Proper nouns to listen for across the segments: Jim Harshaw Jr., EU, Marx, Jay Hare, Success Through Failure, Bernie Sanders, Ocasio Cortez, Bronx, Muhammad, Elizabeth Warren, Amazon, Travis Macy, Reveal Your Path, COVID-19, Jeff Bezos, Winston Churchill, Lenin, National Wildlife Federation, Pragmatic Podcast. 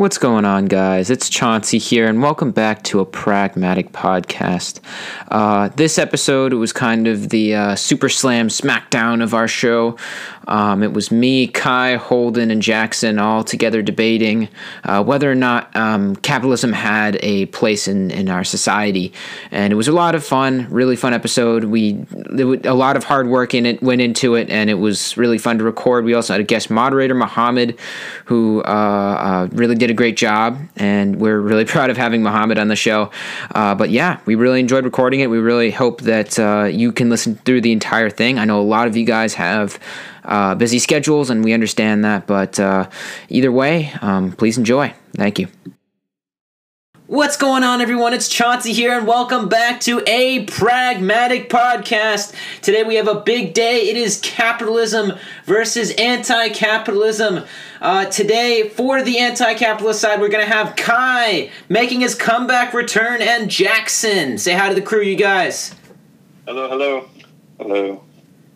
What's going on, guys? It's Chauncey here, and welcome back to a Pragmatic Podcast. This episode was kind of the Super Slam Smackdown of our show. It was me, Kai, Holden, and Jackson all together debating whether or not capitalism had a place in our society. And it was a lot of fun, really fun episode. A lot of hard work went into it, and it was really fun to record. We also had a guest moderator, Muhammad, who really did a great job, and we're really proud of having Muhammad on the show. But yeah, we really enjoyed recording it. We really hope that you can listen through the entire thing. I know a lot of you guys have busy schedules, and we understand that, but either way, please enjoy. Thank you. What's going on, everyone? It's Chauncey here, and welcome back to a Pragmatic Podcast. Today we have a big day. It is capitalism versus anti-capitalism. Today, for the anti-capitalist side, we're going to have Kai making his comeback return, and Jackson. Say hi to the crew, you guys. Hello, hello. Hello.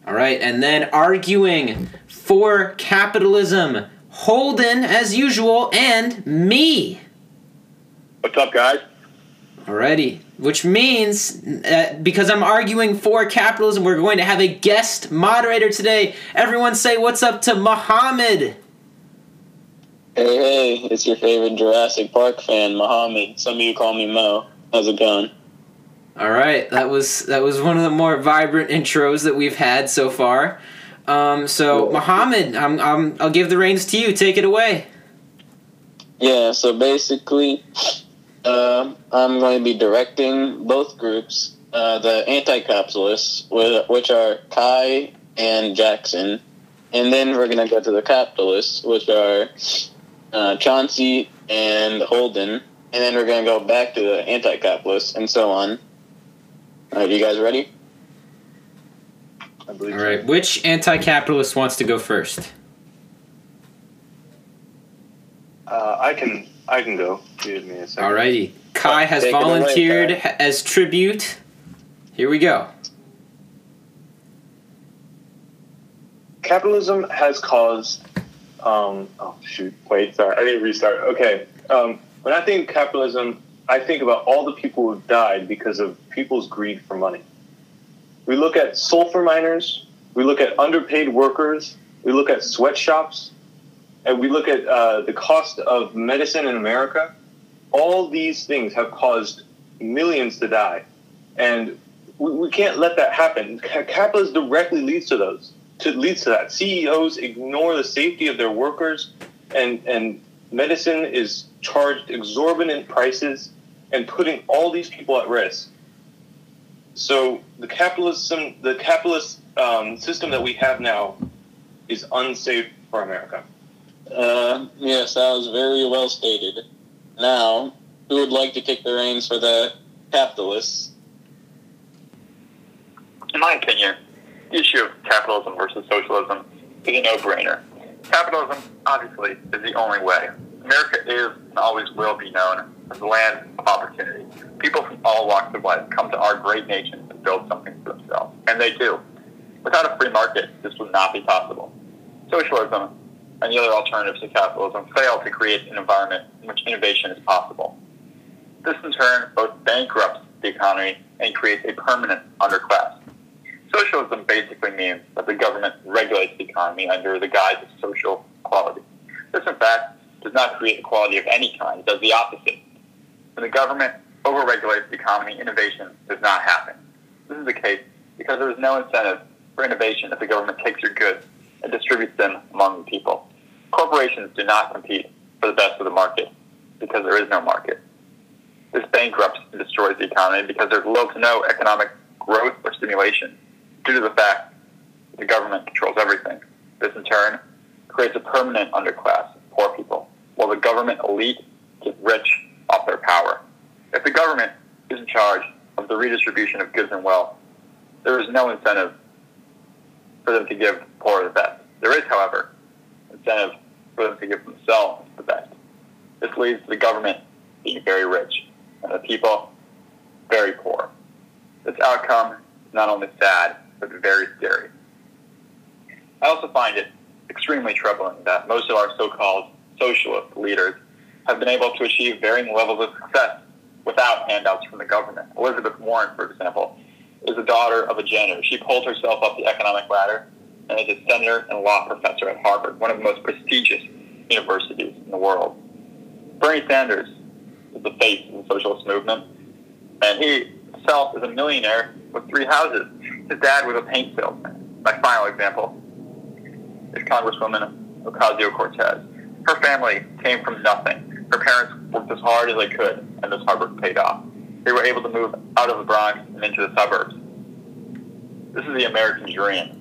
All right, and then arguing for capitalism, Holden, as usual, and me. What's up, guys? Alrighty, which means, because I'm arguing for capitalism, we're going to have a guest moderator today. Everyone say what's up to Muhammad. Hey, it's your favorite Jurassic Park fan, Muhammad. Some of you call me Mo. How's it going? All right, that was one of the more vibrant intros that we've had so far. So Muhammad, I'll give the reins to you. Take it away. Yeah. So basically, I'm going to be directing both groups, the anti-capitalists, which are Kai and Jackson, and then we're going to go to the capitalists, which are Chauncey and Holden, and then we're going to go back to the anti-capitalists and so on. All right, you guys ready? I believe. All right, so. Which anti-capitalist wants to go first? I can go. Give me a second. All righty. Kai has volunteered away, Kai, as tribute. Here we go. Capitalism has caused. Oh shoot! Wait, sorry. I need to restart. Okay. When I think capitalism, I think about all the people who died because of people's greed for money. We look at sulfur miners, we look at underpaid workers, we look at sweatshops, and we look at the cost of medicine in America. All these things have caused millions to die, and we can't let that happen. Capitalism directly leads to that. CEOs ignore the safety of their workers, and medicine is charged exorbitant prices and putting all these people at risk. So the capitalist system that we have now is unsafe for America. Yes, that was very well stated. Now, who would like to take the reins for the capitalists? In my opinion, the issue of capitalism versus socialism is a no-brainer. Capitalism, obviously, is the only way. America is and always will be known as the land of opportunity. People from all walks of life come to our great nation to build something for themselves, and they do. Without a free market, this would not be possible. Socialism and the other alternatives to capitalism fail to create an environment in which innovation is possible. This, in turn, both bankrupts the economy and creates a permanent underclass. Socialism basically means that the government regulates the economy under the guise of social equality. This, in fact, does not create equality of any kind. It does the opposite. When the government overregulates the economy, innovation does not happen. This is the case because there is no incentive for innovation if the government takes your goods and distributes them among the people. Corporations do not compete for the best of the market because there is no market. This bankrupts and destroys the economy because there's little to no economic growth or stimulation due to the fact that the government controls everything. This, in turn, creates a permanent underclass of poor people, while the government elite get rich off their power. If the government is in charge of the redistribution of goods and wealth, there is no incentive for them to give the poor the best. There is, however, incentive for them to give themselves the best. This leads to the government being very rich and the people very poor. This outcome is not only sad, but very scary. I also find it extremely troubling that most of our so-called socialist leaders have been able to achieve varying levels of success without handouts from the government. Elizabeth Warren, for example, is the daughter of a janitor. She pulled herself up the economic ladder and is a senator and law professor at Harvard, one of the most prestigious universities in the world. Bernie Sanders is the face of the socialist movement, and he himself is a millionaire with 3 houses. His dad was a paint salesman. My final example is Congresswoman Ocasio Cortez. Her family came from nothing. Her parents worked as hard as they could, and this hard work paid off. They were able to move out of the Bronx and into the suburbs. This is the American dream.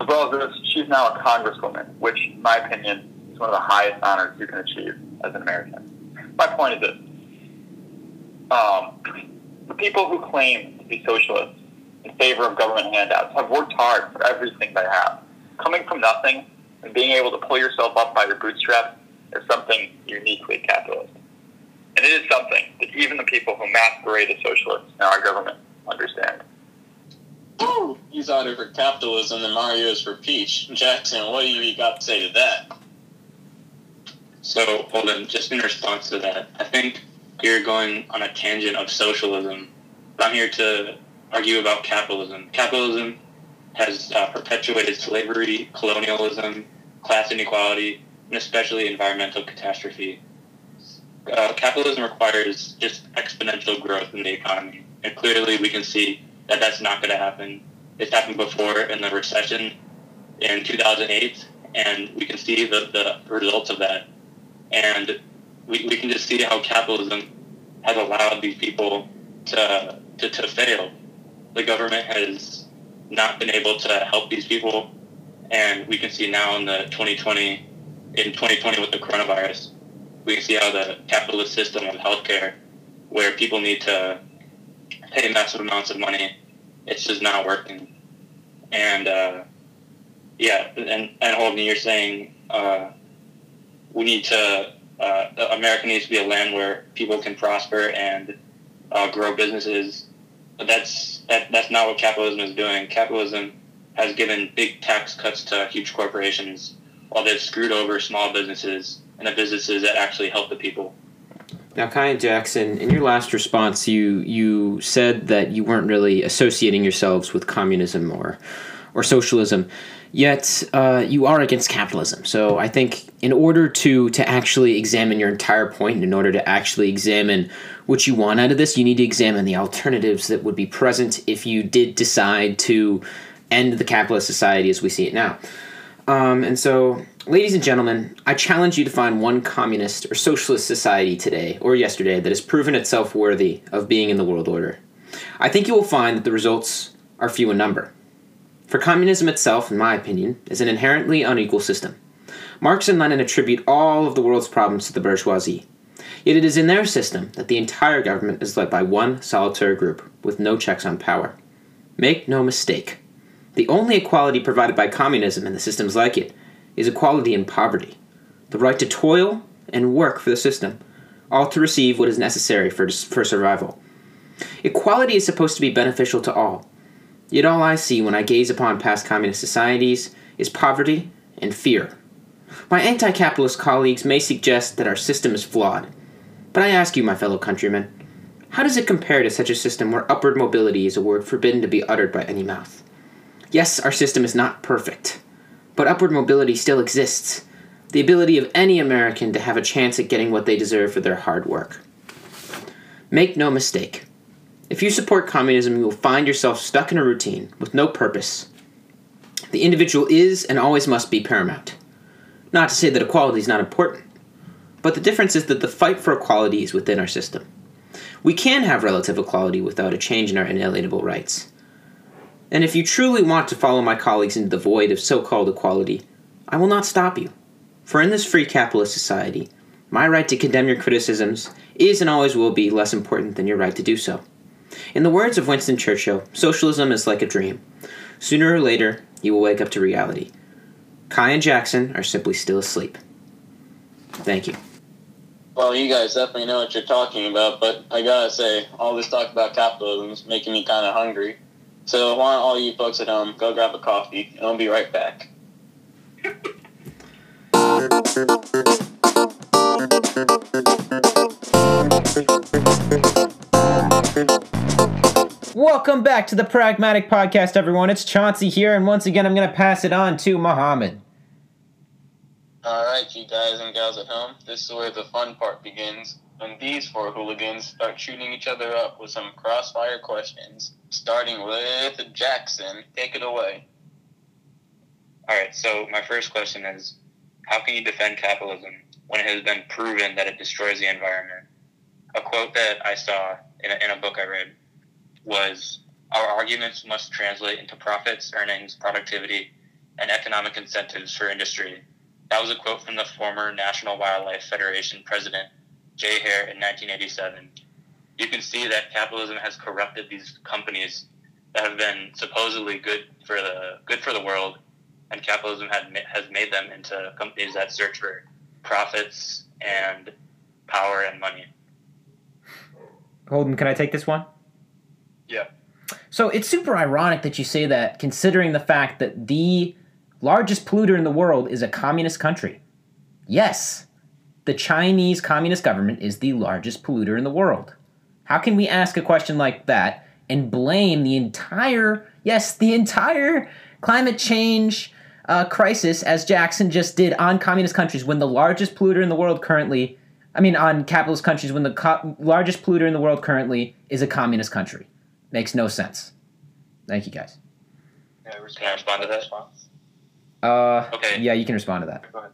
As well as this, she's now a congresswoman, which, in my opinion, is one of the highest honors you can achieve as an American. My point is this. The people who claim to be socialists in favor of government handouts have worked hard for everything they have. Coming from nothing and being able to pull yourself up by your bootstraps is something uniquely capitalist. And it is something that even the people who masquerade as socialists in our government understand. Woo! He's out here for capitalism and Mario's for peach. Jackson, what do you got to say to that? So, hold on, just in response to that, I think you're going on a tangent of socialism. I'm here to argue about capitalism. Capitalism has perpetuated slavery, colonialism, class inequality, and especially environmental catastrophe. Capitalism requires just exponential growth in the economy, and clearly we can see that that's not going to happen. It's happened before in the recession in 2008, and we can see the results of that. And we can just see how capitalism has allowed these people to fail. The government has not been able to help these people, and we can see now in 2020 with the coronavirus, we can see how the capitalist system of healthcare, where people need to pay massive amounts of money, it's just not working. And and Holden, you're saying we need to America needs to be a land where people can prosper and grow businesses. But that's not what capitalism is doing. Capitalism has given big tax cuts to huge corporations while they've screwed over small businesses and the businesses that actually help the people. Now, Kyan Jackson, in your last response, you said that you weren't really associating yourselves with communism or socialism, yet you are against capitalism. So I think in order to actually examine your entire point, and in order to actually examine what you want out of this, you need to examine the alternatives that would be present if you did decide to end the capitalist society as we see it now. And so, ladies and gentlemen, I challenge you to find one communist or socialist society today or yesterday that has proven itself worthy of being in the world order. I think you will find that the results are few in number. For communism itself, in my opinion, is an inherently unequal system. Marx and Lenin attribute all of the world's problems to the bourgeoisie. Yet it is in their system that the entire government is led by one solitary group with no checks on power. Make no mistake. The only equality provided by communism and the systems like it is equality in poverty, the right to toil and work for the system, all to receive what is necessary for survival. Equality is supposed to be beneficial to all, yet all I see when I gaze upon past communist societies is poverty and fear. My anti-capitalist colleagues may suggest that our system is flawed, but I ask you, my fellow countrymen, how does it compare to such a system where upward mobility is a word forbidden to be uttered by any mouth? Yes, our system is not perfect, but upward mobility still exists. The ability of any American to have a chance at getting what they deserve for their hard work. Make no mistake. If you support communism, you will find yourself stuck in a routine with no purpose. The individual is and always must be paramount. Not to say that equality is not important, but the difference is that the fight for equality is within our system. We can have relative equality without a change in our inalienable rights. And if you truly want to follow my colleagues into the void of so-called equality, I will not stop you. For in this free capitalist society, my right to condemn your criticisms is and always will be less important than your right to do so. In the words of Winston Churchill, socialism is like a dream. Sooner or later, you will wake up to reality. Kai and Jackson are simply still asleep. Thank you. Well, you guys definitely know what you're talking about, but I gotta say, all this talk about capitalism is making me kind of hungry. So why don't all you folks at home go grab a coffee, and I'll be right back. Welcome back to the Pragmatic Podcast, everyone. It's Chauncey here, and once again, I'm going to pass it on to Muhammad. All right, you guys and gals at home, this is where the fun part begins, when these four hooligans start shooting each other up with some crossfire questions, starting with Jackson. Take it away. All right, so my first question is, how can you defend capitalism when it has been proven that it destroys the environment? A quote that I saw in a book I read was, our arguments must translate into profits, earnings, productivity, and economic incentives for industry. That was a quote from the former National Wildlife Federation president, Jay Hare, in 1987. You can see that capitalism has corrupted these companies that have been supposedly good for the world, and capitalism has made them into companies that search for profits and power and money. Holden, can I take this one? Yeah. So it's super ironic that you say that, considering the fact that the largest polluter in the world is a communist country. Yes, the Chinese communist government is the largest polluter in the world. How can we ask a question like that and blame the entire, yes, the entire climate change crisis, as Jackson just did, on communist countries when the largest polluter in the world currently, I mean, on capitalist countries when the largest polluter in the world currently is a communist country? Makes no sense. Thank you, guys. Yeah, can I respond to that? Okay. Yeah, you can respond to that. Go ahead.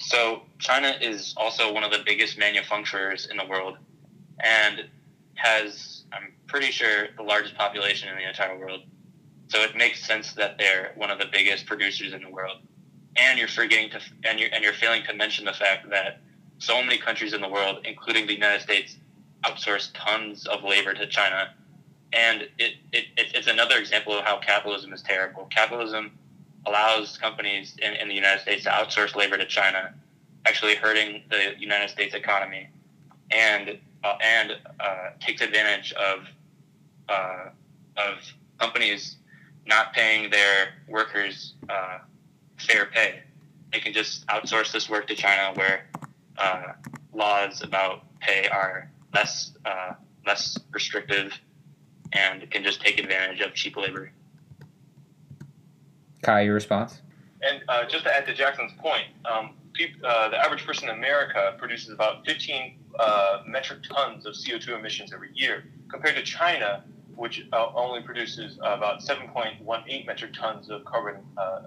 So China is also one of the biggest manufacturers in the world and has, I'm pretty sure, the largest population in the entire world. So it makes sense that they're one of the biggest producers in the world. And you're forgetting to, and you're failing to mention the fact that so many countries in the world, including the United States, outsource tons of labor to China. And it's another example of how capitalism is terrible. Capitalism allows companies in the United States to outsource labor to China, actually hurting the United States economy, and takes advantage of companies not paying their workers fair pay. They can just outsource this work to China, where laws about pay are less restrictive, and can just take advantage of cheap labor. Kai, your response? And just to add to Jackson's point, the average person in America produces about 15 metric tons of CO2 emissions every year, compared to China, which only produces about 7.18 metric tons of carbon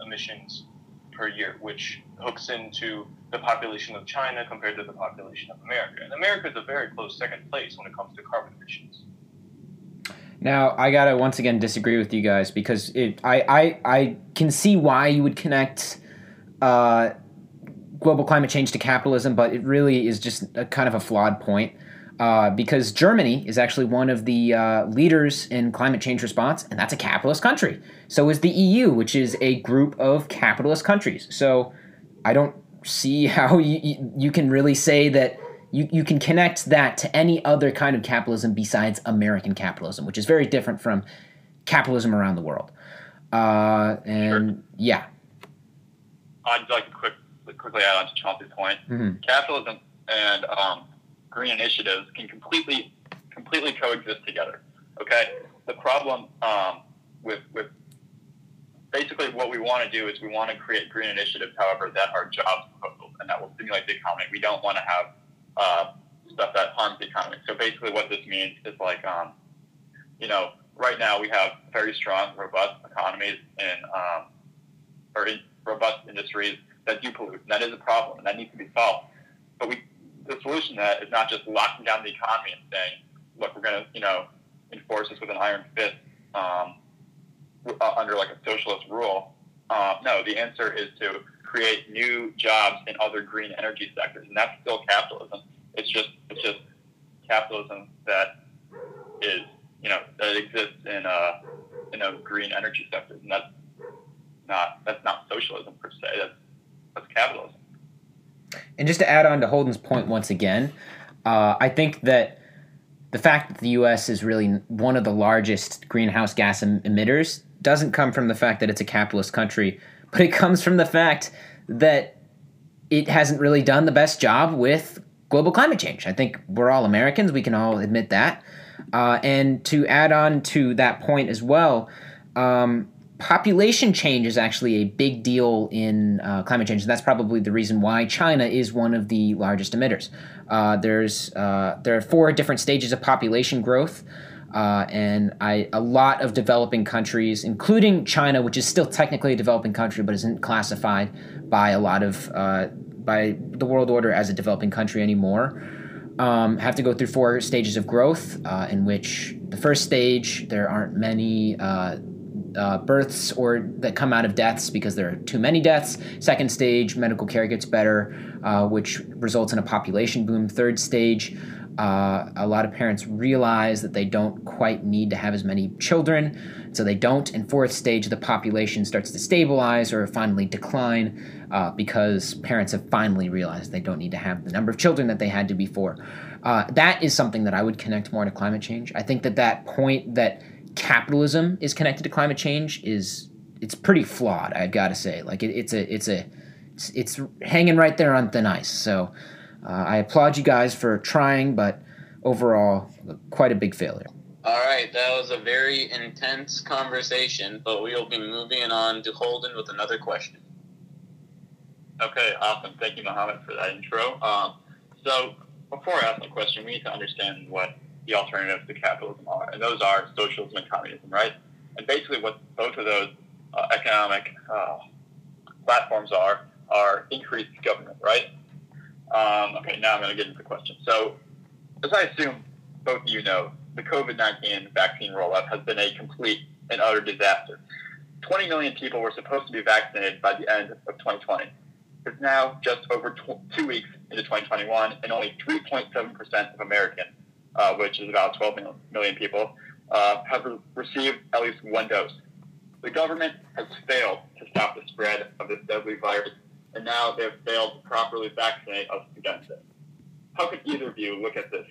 emissions per year, which hooks into the population of China compared to the population of America. And America is a very close second place when it comes to carbon emissions. Now, I got to once again disagree with you guys, because I can see why you would connect global climate change to capitalism, but it really is just a kind of a flawed point, because Germany is actually one of the leaders in climate change response, and that's a capitalist country. So is the EU, which is a group of capitalist countries. So I don't see how you can really say that you can connect that to any other kind of capitalism besides American capitalism, which is very different from capitalism around the world. Sure. Yeah. I'd like to quickly add on to Chauncey's point. Mm-hmm. Capitalism and green initiatives can completely coexist together, okay? The problem with basically what we want to do is we want to create green initiatives, however, that are jobs proposals and that will stimulate the economy. We don't want to have stuff that harms the economy. So basically what this means is, like, right now we have very strong, robust economies and robust industries that do pollute. And that is a problem, and that needs to be solved. But the solution to that is not just locking down the economy and saying, look, we're going to, enforce this with an iron fist under, like, a socialist rule. No, the answer is to create new jobs in other green energy sectors, and that's still capitalism. It's just capitalism that is that exists in a green energy sector, and that's not socialism per se. That's capitalism. And just to add on to Holden's point once again, I think that the fact that the U.S. is really one of the largest greenhouse gas emitters doesn't come from the fact that it's a capitalist country. But it comes from the fact that it hasn't really done the best job with global climate change. I think we're all Americans. We can all admit that. And to add on to that point as well, population change is actually a big deal in climate change, and that's probably the reason why China is one of the largest emitters. There are four different stages of population growth, and a lot of developing countries, including China, which is still technically a developing country but isn't classified by a lot of by the world order as a developing country anymore, have to go through four stages of growth, in which the first stage there aren't many births or that come out of deaths because there are too many deaths. Second stage, medical care gets better, which results in a population boom. Third stage, a lot of parents realize that they don't quite need to have as many children, so they don't. And fourth stage, the population starts to stabilize or finally decline, because parents have finally realized they don't need to have the number of children that they had to before. That is something that I would connect more to climate change. I think that point that capitalism is connected to climate change it's pretty flawed, I've got to say. Like it's hanging right there on thin ice. So I applaud you guys for trying, but overall, quite a big failure. All right, that was a very intense conversation, but we will be moving on to Holden with another question. Okay, awesome. Thank you, Muhammad, for that intro. So before I ask the question, we need to understand what the alternatives to capitalism are, and those are socialism and communism, right? And basically what both of those economic platforms are increased government, right? Okay, now I'm going to get into the question. So, as I assume both of you know, the COVID-19 vaccine rollout has been a complete and utter disaster. 20 million people were supposed to be vaccinated by the end of 2020. It's now just over 2 weeks into 2021, and only 3.7% of Americans, which is about 12 million people, have received at least one dose. The government has failed to stop the spread of this deadly virus, and now they have failed to properly vaccinate us against it. How could either of you look at this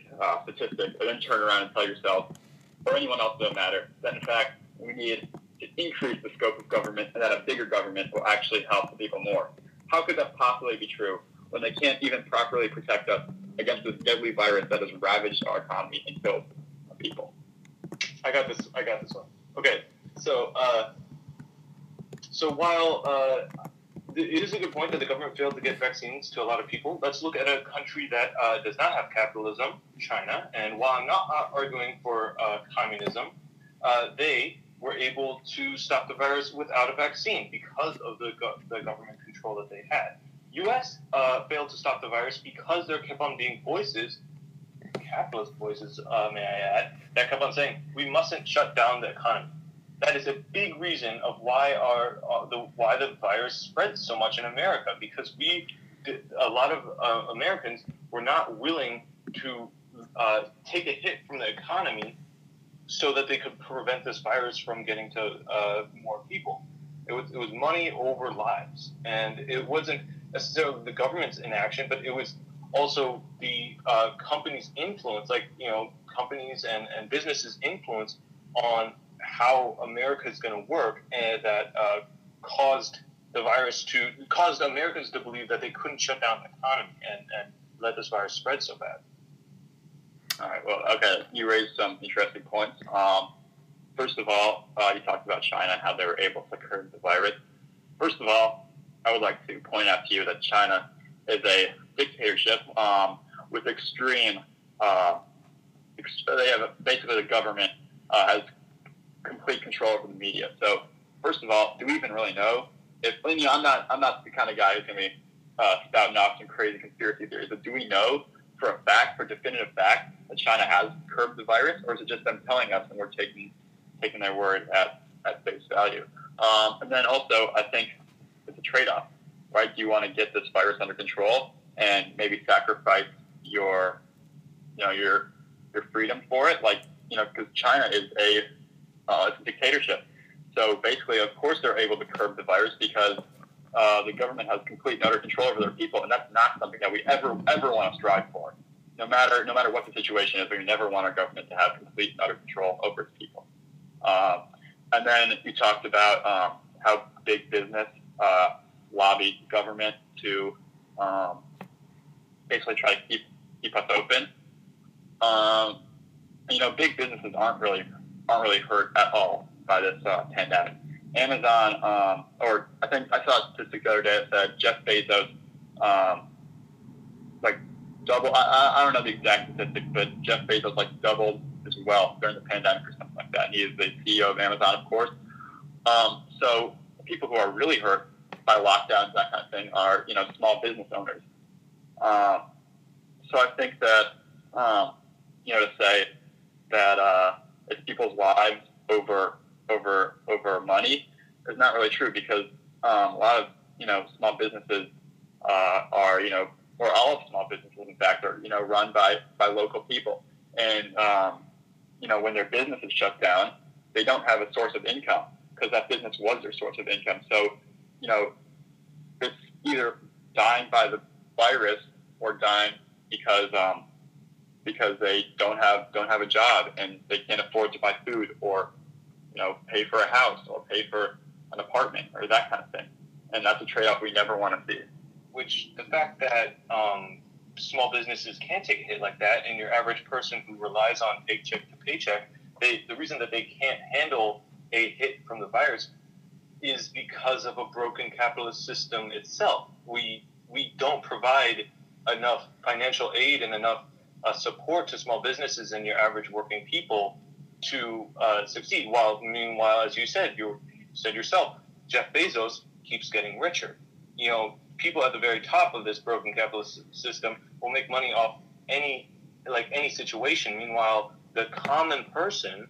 statistic and then turn around and tell yourself, or anyone else, doesn't matter, that in fact we need to increase the scope of government and that a bigger government will actually help the people more? How could that possibly be true when they can't even properly protect us against this deadly virus that has ravaged our economy and killed people? I got this one. Okay, so while it is a good point that the government failed to get vaccines to a lot of people, let's look at a country that does not have capitalism, China. And while I'm not arguing for communism, they were able to stop the virus without a vaccine because of the government control that they had. U.S. Failed to stop the virus because there kept on being voices, capitalist voices, may I add, that kept on saying, we mustn't shut down the economy. That is a big reason of why the virus spread so much in America, because a lot of Americans were not willing to take a hit from the economy so that they could prevent this virus from getting to more people. It was money over lives, and it wasn't necessarily the government's inaction, but it was also the company's influence, like, you know, companies and businesses' influence on how America is going to work, and that caused Americans to believe that they couldn't shut down the economy and let this virus spread so bad. All right, well, okay, you raised some interesting points. First of all, you talked about China, how they were able to curb the virus. First of all, I would like to point out to you that China is a dictatorship with extreme. They have basically the government has complete control over the media. So first of all, do we even really know? I'm not the kind of guy who's gonna be spouting off some crazy conspiracy theories. But do we know for a fact, for definitive fact, that China has curbed the virus, or is it just them telling us and we're taking their word at face value? And then also, I think it's a trade-off, right? Do you want to get this virus under control and maybe sacrifice your freedom for it? Like, you know, because China is a dictatorship. So basically, of course, they're able to curb the virus because the government has complete and utter control over their people, and that's not something that we ever want to strive for. No matter what the situation is, we never want our government to have complete and utter control over its people. And then you talked about how big business lobbied government to basically try to keep us open. you know, big businesses aren't really hurt at all by this pandemic. Amazon, or I think I saw a statistic the other day that said Jeff Bezos, like double. I don't know the exact statistic, but Jeff Bezos like doubled his wealth during the pandemic or something like that. He is the CEO of Amazon, of course. So people who are really hurt by lockdowns, that kind of thing, are, you know, small business owners. So I think that, you know, to say that it's people's lives over money is not really true, because a lot of, you know, small businesses are, you know, or all of small businesses, in fact, are, you know, run by local people. And, you know, when their business is shut down, they don't have a source of income, because that business was their source of income. So, you know, it's either dying by the virus or dying because they don't have a job and they can't afford to buy food, or, you know, pay for a house or pay for an apartment or that kind of thing. And that's a trade-off we never want to see. Which, the fact that small businesses can take a hit like that, and your average person who relies on paycheck to paycheck, the reason that they can't handle a hit from the virus is because of a broken capitalist system itself. We don't provide enough financial aid and enough support to small businesses and your average working people to succeed. While, meanwhile, as you said yourself, Jeff Bezos keeps getting richer. You know, people at the very top of this broken capitalist system will make money off any situation. Meanwhile, the common person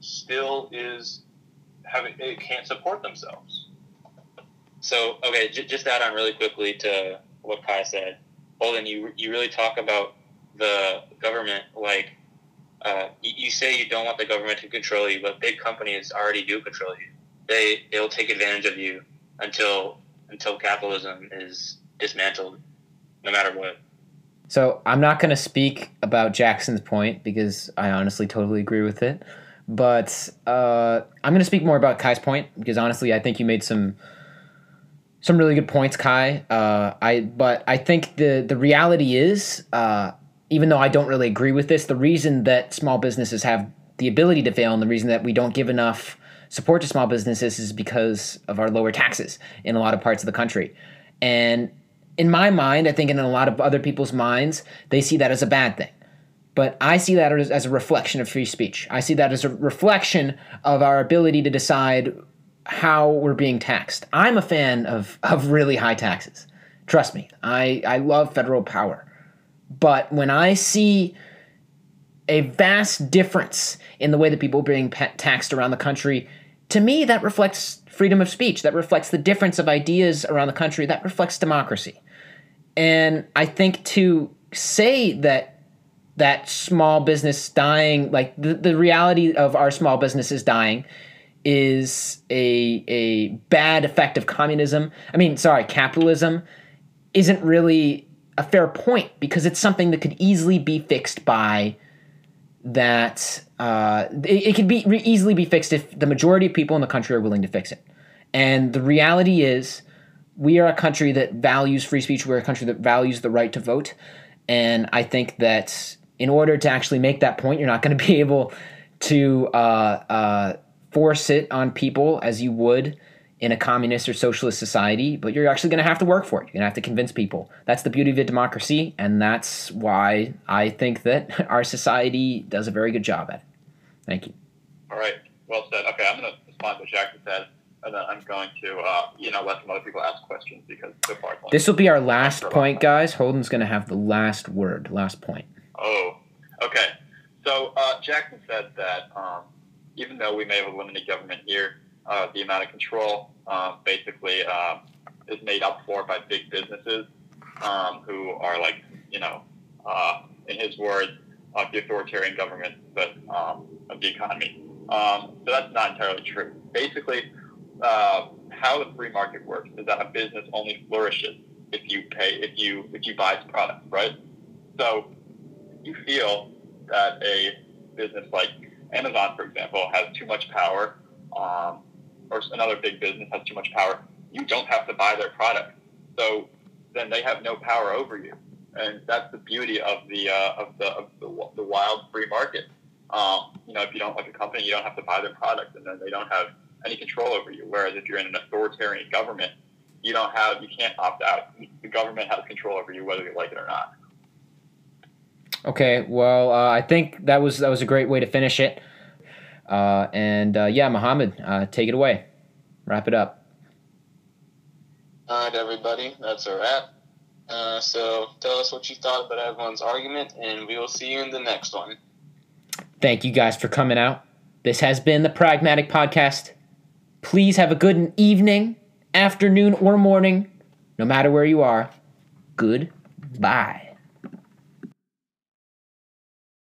still can't support themselves. So, okay, just add on really quickly to what Kai said. Holden, you really talk about the government like you say you don't want the government to control you, but big companies already do control you. They'll take advantage of you until capitalism is dismantled, no matter what. So I'm not going to speak about Jackson's point, because I honestly totally agree with it. But I'm going to speak more about Kai's point, because honestly, I think you made some really good points, Kai. I think the reality is, even though I don't really agree with this, the reason that small businesses have the ability to fail, and the reason that we don't give enough support to small businesses, is because of our lower taxes in a lot of parts of the country. And in my mind, I think in a lot of other people's minds, they see that as a bad thing. But I see that as a reflection of free speech. I see that as a reflection of our ability to decide how we're being taxed. I'm a fan of really high taxes. Trust me, I love federal power. But when I see a vast difference in the way that people are being taxed around the country, to me that reflects freedom of speech. That reflects the difference of ideas around the country. That reflects democracy. And I think to say that small business dying, like the reality of our small businesses dying, is a bad effect of capitalism, isn't really a fair point, because it's something that could easily be fixed by that. It could be easily be fixed if the majority of people in the country are willing to fix it. And the reality is, we are a country that values free speech. We're a country that values the right to vote. And I think that in order to actually make that point, you're not going to be able to force it on people as you would in a communist or socialist society, but you're actually going to have to work for it. You're going to have to convince people. That's the beauty of a democracy, and that's why I think that our society does a very good job at it. Thank you. All right. Well said. Okay, I'm going to respond to what Jackson said, and then I'm going to, let some other people ask questions, because so far... This will be our last point, guys. Holden's going to have the last word, last point. Oh, okay. So Jackson said that even though we may have a limited government here, the amount of control basically is made up for by big businesses who are like, you know, in his words, the authoritarian government of the economy. So that's not entirely true. Basically... how the free market works is that a business only flourishes if you buy its product, right? So you feel that a business like Amazon, for example, has too much power, or another big business has too much power, you don't have to buy their product. So then they have no power over you, and that's the beauty of the wild free market. If you don't like a company, you don't have to buy their product, and then they don't have any control over you. Whereas if you're in an authoritarian government, you can't opt out. The government has control over you, whether you like it or not. Okay, well, I think that was a great way to finish it. Muhammad, take it away. Wrap it up. All right, everybody, that's a wrap. So tell us what you thought about everyone's argument, and we will see you in the next one. Thank you guys for coming out. This has been the Pragmatic Podcast. Please have a good evening, afternoon, or morning, no matter where you are. Goodbye.